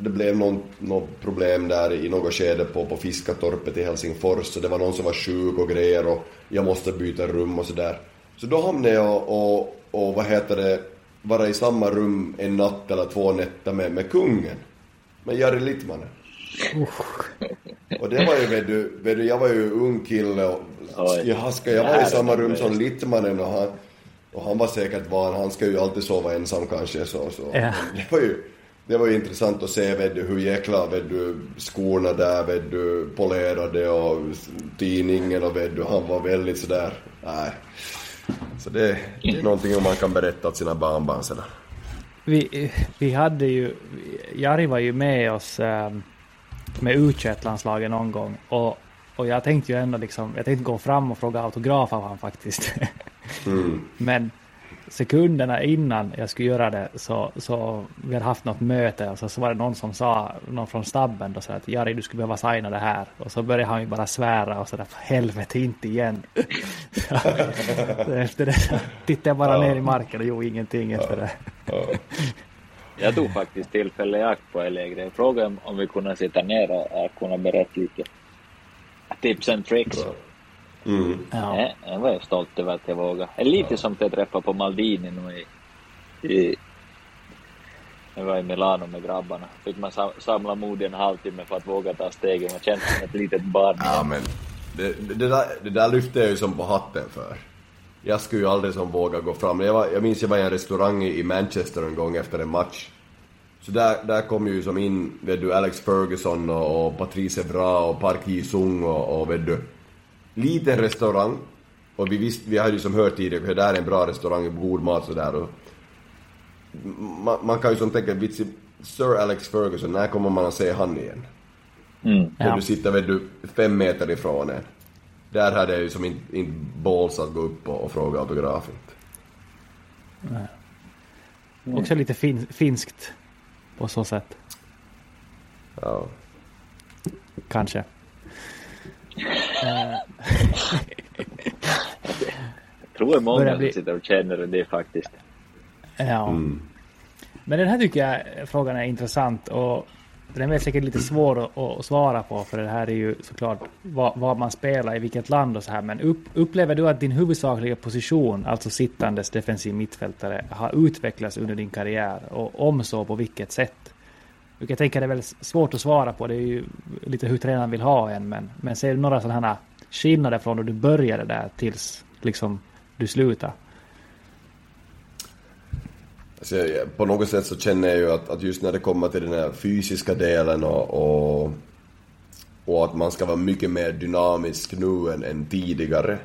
det blev någon, någon problem där i något skede på, på Fiskatorpet i Helsingfors, så det var någon som var sjuk och grejer och jag måste byta rum och sådär. Så då hamnade jag och, och vad heter det, vara i samma rum en natt eller två nätter med, med kungen, med Jari Litmanen. Och det var ju vet du, vet du, jag var ju ung kille och jag, haskade, jag var i samma rum som Litmanen och han, och han var säkert van, han ska ju alltid sova ensam kanske så, så. Ja. Det var ju, det var ju intressant att se vet du, hur jäkla vet du, skorna där vet du, polerade och tidningen och vet du, han var väldigt sådär. Nej. Så det, det är någonting man kan berätta åt sina barnbarn sedan. Vi, vi hade ju, Jari var ju med oss äh, med U tjugoett-landslaget någon gång och, och jag tänkte ju ändå liksom, jag tänkte gå fram och fråga autograf av han faktiskt. Mm. Men sekunderna innan jag skulle göra det så, så vi hade haft något möte och så, så var det någon som sa, någon från stabben och sa att Jari, du skulle behöva signa det här, och så började han ju bara svära och sådär, för helvete inte igen. så, så efter det så tittade jag bara ja. ner i marken och gjorde ingenting ja. efter det. ja. Jag tog faktiskt tillfälle i akt på en lägre fråga om vi kunde sitta ner och kunna berätta lite tips and tricks. Mm. Ja. Nej, jag var stolt över att jag vågade. Lite ja. som jag träffade på Maldini nu i, i, jag var i Milano med grabbarna. Fick man samla mod i en halvtimme för att våga ta stegen. Man kände som ett litet barn. Ja, men det, det, där, det där lyfte jag ju som på hatten för. Jag skulle ju aldrig som våga gå fram. Jag, var, jag minns jag var i en restaurang i Manchester en gång efter en match. Så där, där kom ju som in vet du, Alex Ferguson och, och Patrice Evra och Park Ji-sung och, och vet du, liten restaurang, och vi visste, vi hade ju som hört tidigare att det är en bra restaurang med god mat så där, och man, man kan ju som tänka vits, Sir Alex Ferguson, när kommer man att se han igen? Mm, ja. Du sitter vet du fem meter ifrån en. Där hade jag ju som inte in balls att gå upp och, och fråga autografen. Mm. Mm. Också lite fin, finskt på så sätt. Ja. Kanske. Jag tror att många bli... sitter och känner det faktiskt. Ja. Mm. Men den här tycker jag frågan är intressant, och den är säkert lite svår att, att svara på, för det här är ju såklart vad, vad man spelar i vilket land och så här. Men upp, upplever du att din huvudsakliga position, alltså sittandes defensiv mittfältare, har utvecklats under din karriär, och om så på vilket sätt? Jag tänker det är väl svårt att svara på. Det är ju lite hur tränaren vill ha en. Men, men ser du några sådana här skillnader från när du började där tills liksom, du slutade? Alltså, på något sätt så känner jag ju att, att just när det kommer till den här fysiska delen och, och, och att man ska vara mycket mer dynamisk nu än, än tidigare.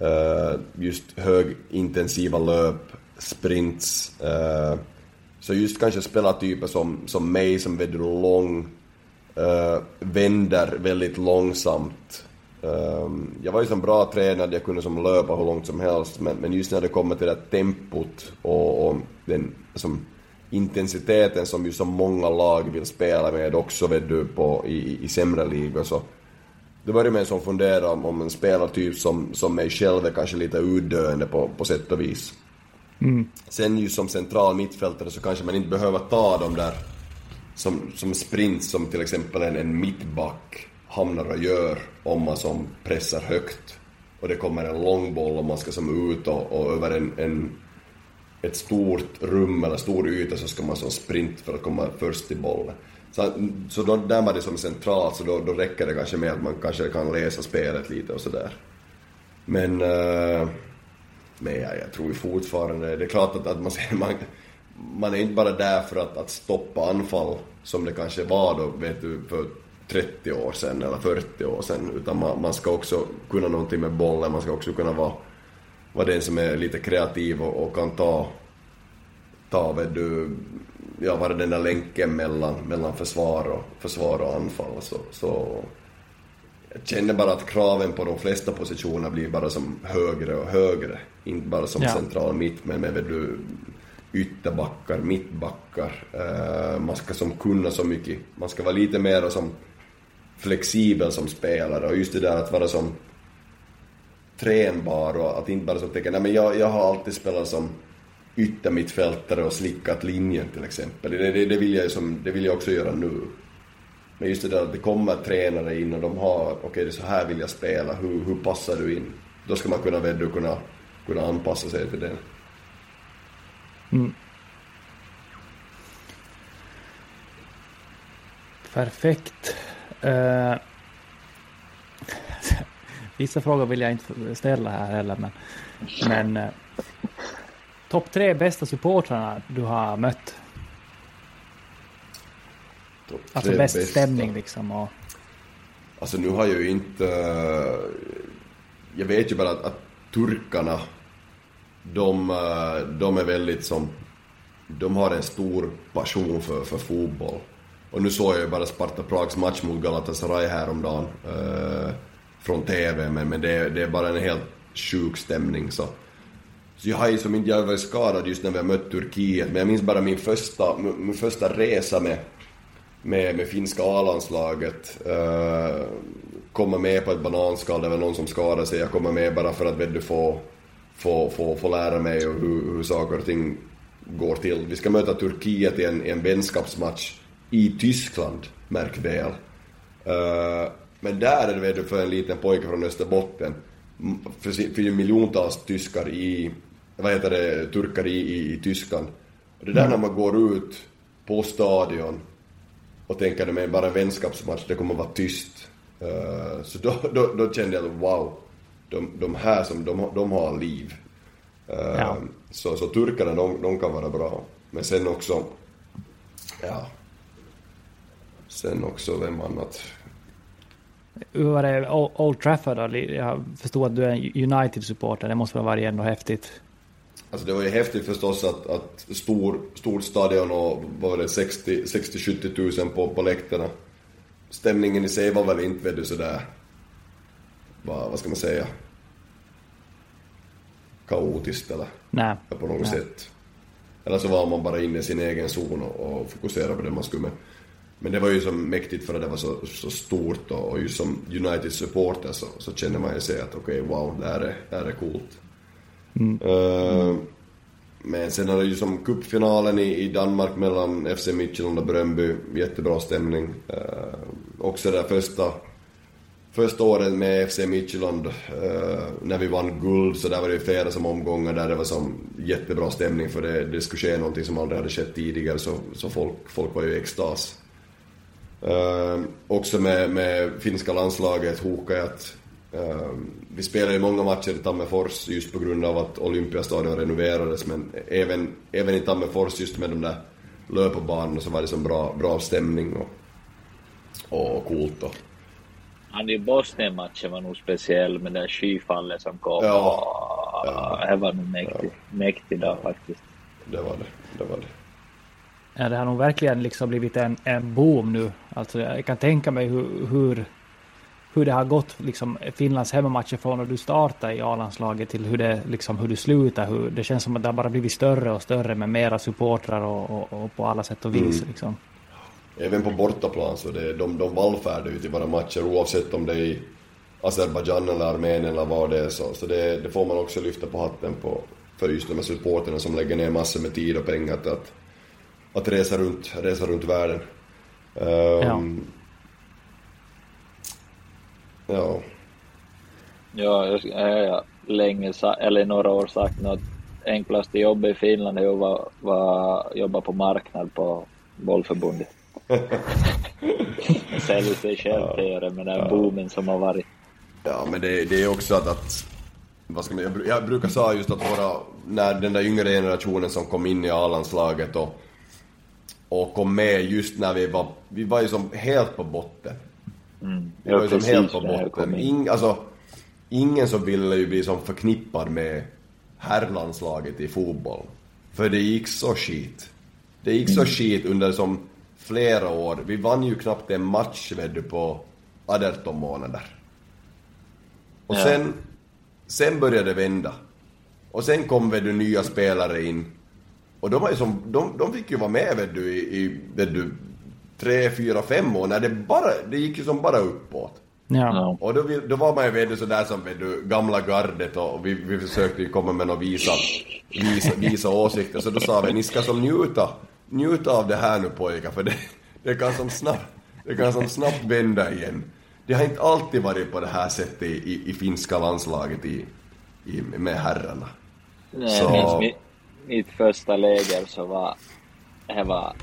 Uh, just högintensiva löp, sprints... Uh, Så just kanske spelartyper som, som mig som vänder lång, äh, vänder väldigt långsamt. Ähm, jag var ju som bra tränad, jag kunde som löpa hur långt som helst. Men, men just när det kommer till det tempot och, och den som, intensiteten som ju som många lag vill spela med också du, på, i, i sämre ligor. Så det var det med som funderar om, om en spelartyp som, som mig själv är kanske lite utdöende på, på sätt och vis. Mm. Sen ju som central mittfältare så kanske man inte behöver ta de där som, som sprint som till exempel en, en mittback hamnar och gör om man som pressar högt och det kommer en långboll och man ska som ut och, och över en, en, ett stort rum eller stor yta så ska man som sprint för att komma först i bollen. Så, så då, där var det som centralt, så då, då räcker det kanske med att man kanske kan läsa spelet lite och sådär. Men... Uh... Men jag, jag tror ju fortfarande, det är klart att, att man, man, man är inte bara där för att, att stoppa anfall som det kanske var då, vet du, för trettio år sedan eller fyrtio år sedan, utan man, man ska också kunna någonting med bollen, man ska också kunna vara, vara den som är lite kreativ och, och kan ta, ta vet du, ja, vara den där länken mellan, mellan försvar, och, försvar och anfall. Så, så jag känner bara att kraven på de flesta positioner blir bara som högre och högre. Inte bara som ja. central mitt, men med du ytterbackar, mittbackar. Uh, man ska som kunna så mycket. Man ska vara lite mer som flexibel som spelare. Och just det där att vara som tränbar och att inte bara som tänka, nej men jag, jag har alltid spelat som yttermittfältare och slickat linjen till exempel. Det, det, det, vill jag som, det vill jag också göra nu. Men just det där att det kommer tränare in och de har, okej okay, det är så här vill jag spela, hur, hur passar du in? Då ska man kunna vända och kunna, kunna anpassa sig till det. Mm. Perfekt. Uh, vissa frågor vill jag inte ställa här heller, men, men uh, topp tre bästa supportrarna du har mött? Alltså bäst bästa. Stämning liksom. Och... Alltså nu har jag ju inte... Jag vet ju bara att, att turkarna, de, de är väldigt som... De har en stor passion för, för fotboll. Och nu såg jag ju bara Sparta Prags match mot Galatasaray häromdagen eh, från T V. Men, men det, det är bara en helt sjuk stämning. Så, så jag har ju som inte jag var skadad just när vi har mött Turkiet. Men jag minns bara min första, min första resa med... Med, med finska A-landslaget uh, komma med på ett bananskal. Det var någon som skadade sig. Jag kommer med bara för att vet du, få, få, få, få lära mig och hur, hur saker och ting går till. Vi ska möta Turkiet i en, en vänskapsmatch i Tyskland, märk väl. Uh, men där är det vet du, för en liten pojke från Österbotten. För, för miljontals tyskar i, vad heter det, turkar i, i, i Tyskland. Och det där när man går ut på stadion och tänka det med bara en vänskapsmatch, det kommer att vara tyst. Uh, så då, då, då kände jag, wow, de, de här som de, de har liv. Uh, ja. Så, så turkarna, de, de kan vara bra. Men sen också, ja, sen också vem annat. Hur var det Old Trafford då? Jag förstår att du är en United-supporter, det måste vara ändå häftigt. Alltså det var ju häftigt förstås att, att stor, stor stadion och var det sextio till sjuttio tusen på, på läktarna. Stämningen i sig var väl inte vet du, sådär, Va, vad ska man säga, kaotiskt eller Nej. på något Nej. sätt. Eller så var man bara inne i sin egen zon och, och fokuserade på det man skulle med. Men det var ju så mäktigt för att det var så, så stort och, och just som United-supporter så, så känner man ju sig att okej, okay, wow, det här är, det här är coolt. Mm. Uh, men sen är det ju som cupfinalen i, i Danmark mellan F C Midtjylland och Brøndby, jättebra stämning. Uh, också det första första året med F C Midtjylland uh, när vi vann guld, så där var det flera som omgångar där det var som jättebra stämning, för det, det skulle ske någonting som aldrig hade skett tidigare, så, så folk, folk var ju i extas. Uh, också med, med finska landslaget hokade att Uh, vi spelade ju många matcher i Tammerfors just på grund av att Olympiastadion renoverades, men även, även i Tammerfors just med de där löparbanorna så var det som bra, bra stämning och, och coolt då. Ja, det Bosnien-matchen var nog speciell med det skyfallet som kom. Ja, ja, det var nog mäktigt, ja. mäktigt där faktiskt. Det var det, det var det. Ja, det har nog verkligen liksom blivit en, en boom nu. Alltså, jag kan tänka mig hur... hur... hur det har gått liksom Finlands hemmamatcher från när du startade i A-landslaget till hur det liksom hur du slutar, hur det känns som att det har bara blivit större och större med mera supportrar och, och, och på alla sätt och vis mm. liksom. Även på bortaplan så det de de vallfärdar ut i våra matcher oavsett om det är i Azerbajdzjan eller Armenien eller vad det är, så så det, det får man också lyfta på hatten på för just de här supporterna som lägger ner massor med tid och pengar till att att resa runt resa runt världen. Um, ja. Ja. Ja, jag, jag, jag länge eller några år sagt något enklaste jobb i Finland är att var, var, jobba på marknad på bollförbundet. Säljer sig själv ja. till det med den ja. boomen som har varit. Ja, men det, det är också att, att vad ska man, jag, jag brukar säga just att våra, när den där yngre generationen som kom in i A-landslaget och, och kom med just när vi var, vi var ju som helt på botten. Mm. Det var ju som helt på botten. In, alltså, ingen som ville ju bli som förknippad med herrlandslaget i fotboll, för det gick så skit. Det gick mm. så skit under som flera år. Vi vann ju knappt en match vet, på arton månader. Och ja. sen sen började det vända. Och sen kom vet, du, nya spelare in. Och de var ju som de, de fick ju vara med vet, du, i vet, du tre, fyra, fem år, när det bara det gick ju som bara uppåt. Ja. Och då, då var man ju vet du, så där som du, gamla gardet och vi, vi försökte ju komma med och visa, visa, visa åsikter, så då sa vi, ni ska som njuta njuta av det här nu pojkar, för det, det kan som snabbt det kan som snabbt vända igen. Det har inte alltid varit på det här sättet i, i, i finska landslaget i, i, med herrarna. Nej, så... jag minns mitt, mitt första läger så var det var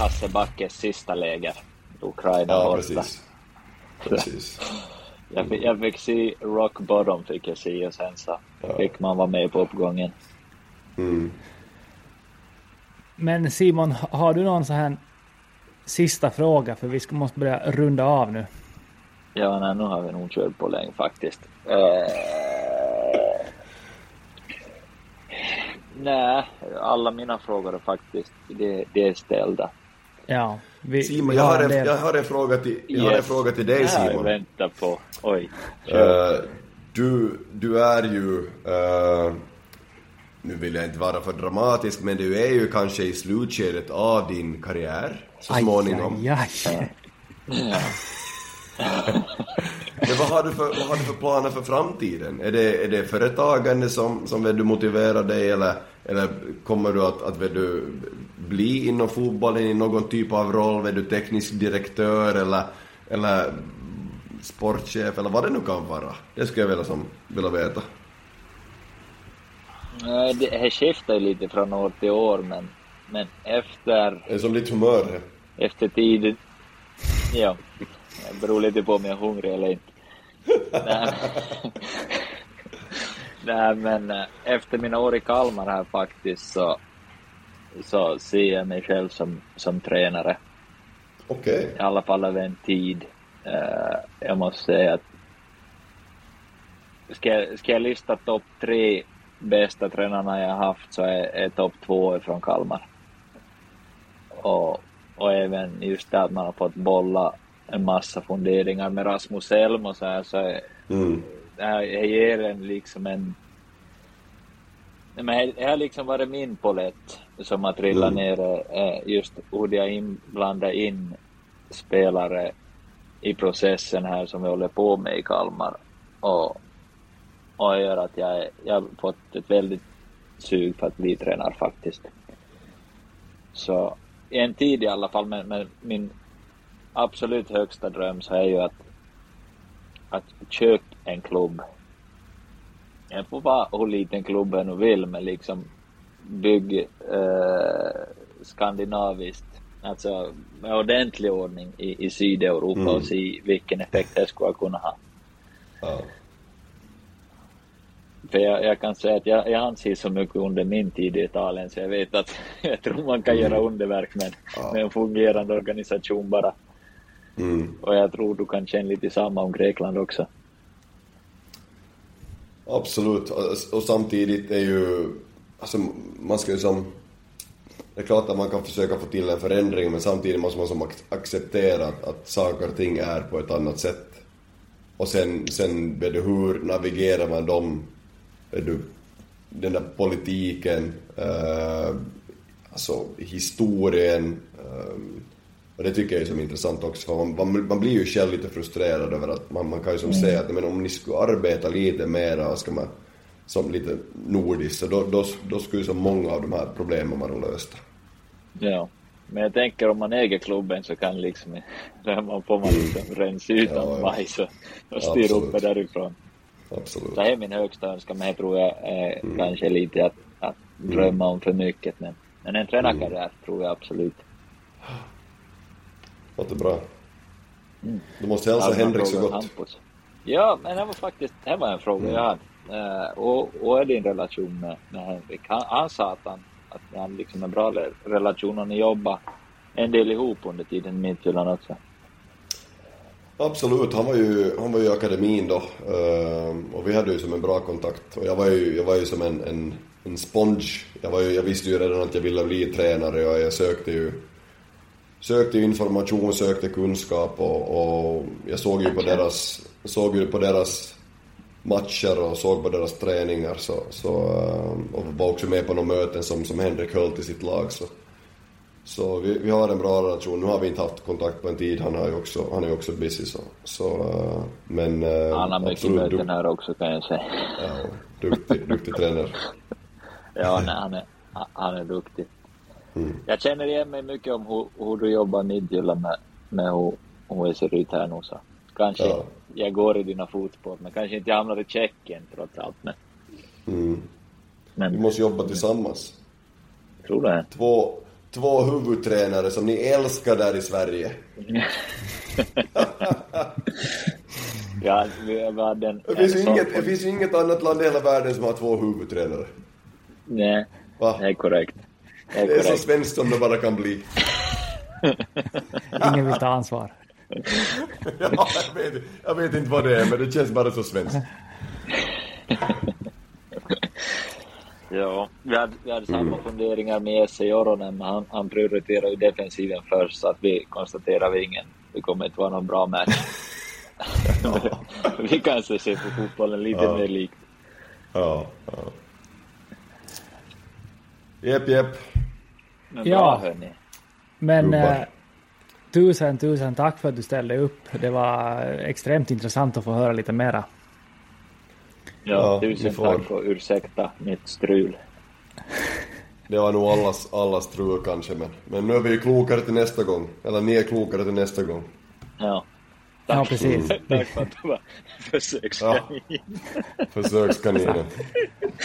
Hassebackes sista läger Ukraina ja, borta. Precis. Precis. Mm. Jag, jag fick se rock bottom fick jag se, och sen så ja. fick man vara med på uppgången. Mm. Men Simon, har du någon så här sista fråga, för vi ska, måste börja runda av nu. Ja, nej, nu har vi nog kört på länge faktiskt. Eh... Nej, alla mina frågor är faktiskt det, det är ställda. Ja, vi, Simon, vi jag, har en, del... jag har en fråga till, jag yes. har en fråga till dig, Simon. Jag väntar på. Oj. Uh, du, du är ju uh, nu vill jag inte vara för dramatisk, men du är ju kanske i slutskedet av din karriär så småningom. Aj, aj, aj. Ja. Men vad har du för, vad har du för planer för framtiden? Är det, är det företagande som, som vill du motivera dig, eller, eller kommer du att, att vill du bli inom fotbollen i någon typ av roll? Vill du teknisk direktör eller, eller sportchef eller vad det nu kan vara? Det skulle jag vilja, som, vilja veta. Det här skiftar lite från år till år, men, men efter... Det är som ditt humör. Efter tid... Ja. Det beror lite på om jag är hungrig eller inte. Nej. Nej, men efter mina år i Kalmar här faktiskt så, så ser jag mig själv som, som tränare. Okej. Okay. I alla fall över en tid. Jag måste säga att ska jag, ska jag lista topp tre bästa tränarna jag haft, så är, är topp två från Kalmar. Och, och även just det att man har fått bolla en massa funderingar med Rasmus Elm och så här, så jag, mm. jag, jag ger en liksom en men jag har liksom varit min polett som har trillat mm. ner just hur jag inblandar in spelare i processen här som jag håller på med i Kalmar, och, och gör att jag, jag har fått ett väldigt sug för att bli tränare faktiskt, så en tid i alla fall. Men, men min absolut högsta dröm så är ju att, att köpa en klubb. Jag får vara hur liten klubben och vill, men liksom bygg eh, skandinaviskt, alltså med ordentlig ordning i, i Sydeuropa mm. och se vilken effekt det skulle kunna ha. Oh. För jag, jag kan säga att jag, jag anser så mycket under min tid i Italien, så jag vet att jag tror man kan göra underverk med, oh. med en fungerande organisation bara. Mm. Och jag tror du kan känna lite samma om Grekland också. Absolut. Och samtidigt är ju alltså, man ska ju som det är klart att man kan försöka få till en förändring, men samtidigt måste man som acceptera att, att saker och ting är på ett annat sätt. Och sen, sen vet du, hur navigerar man dem, du, den där politiken, eh, alltså historien, eh, och det tycker jag är som intressant också, för man, man blir ju själv lite frustrerad över att man, man kan ju som mm. säga att men om ni skulle arbeta lite mer ska man, som lite nordiskt, så då, då, då skulle ju så många av de här problemen man har löst. Ja, men jag tänker om man äger klubben så kan liksom man får man liksom rensa ut av ja, ja. majs och, och styra upp det därifrån. Absolut. Det är min högsta önskan, men jag tror jag eh, mm. kanske lite att, att drömma mm. om för mycket, men, men en tränarkarriär mm. tror jag absolut. Låter bra. Du måste hälsa alltså, Henrik så gott. Ja, men det var faktiskt det var en fråga mm. jag hade. Uh, och, och är din relation med, med Henrik? Han, han sa att han, att han liksom en bra relation, och ni jobbar en del ihop under tiden med Midtjylland också. Absolut, han var ju, han var ju i akademin då, uh, och vi hade ju som en bra kontakt, och jag var ju, jag var ju som en, en, en sponge. Jag, var ju, jag visste ju redan att jag ville bli tränare, och jag sökte ju Sökte information, sökte kunskap, och, och jag såg ju på deras, såg ju på deras matcher och såg på deras träningar, så, så, och var också med på några möten som, som Henrik höll till sitt lag. Så, så vi, vi har en bra relation. Nu har vi inte haft kontakt på en tid, han har ju också, han är också busy. Så, så, men, han har mycket möten dukt, här också kan jag säga. Ja, duktig, duktig tränare. Ja, nej, han, är, han är duktig. Mm. Jag känner igen mig mycket om hur, hur du jobbar Midtjylland med, med hur, hur jag ser ut här nu. Så. Kanske ja. jag går i dina fotspår, men kanske inte hamnar i Tjeckien trots allt. Men... Mm. Men... Vi måste jobba tillsammans. Jag tror det. Två, två huvudtränare som ni älskar där i Sverige. Ja, vi hade en, det, finns en inget, det finns inget annat land i hela världen som har två huvudtränare. Nej, Va? det är korrekt. Det är, det är så svenskt som det bara kan bli. Ingen vill ta ansvar. Ja, jag, vet, jag vet inte vad det är, men det känns bara så svenskt. Ja, vi hade, vi hade samma funderingar med Jesse i öronen, men han, han prioriterar ju defensiven först, så att vi konstaterar vi ingen, det kommer inte vara någon bra match. Ja. Vi kanske ser på fotbollen lite ja. mer likt. Ja, ja. Jepp, jepp. Men bra, ja, hörni. Men eh, tusen, tusen tack för att du ställde upp. Det var extremt intressant att få höra lite mera. Ja, tusen tack och ursäkta mitt strul. Det var nog allas, allas strul kanske, men, men nu är vi ju klokare till nästa gång. Eller ni är klokare till nästa gång. Ja, tack. Ja, precis. Mm. Tack för att du var försökskanin. Ja. Försökskaninen.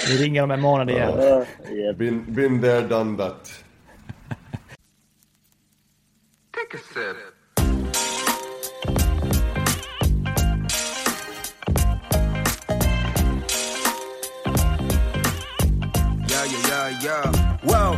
Vi ringer om en månad igen. Ja. Yeah. Been, been there, done that. Take a sip. Whoa.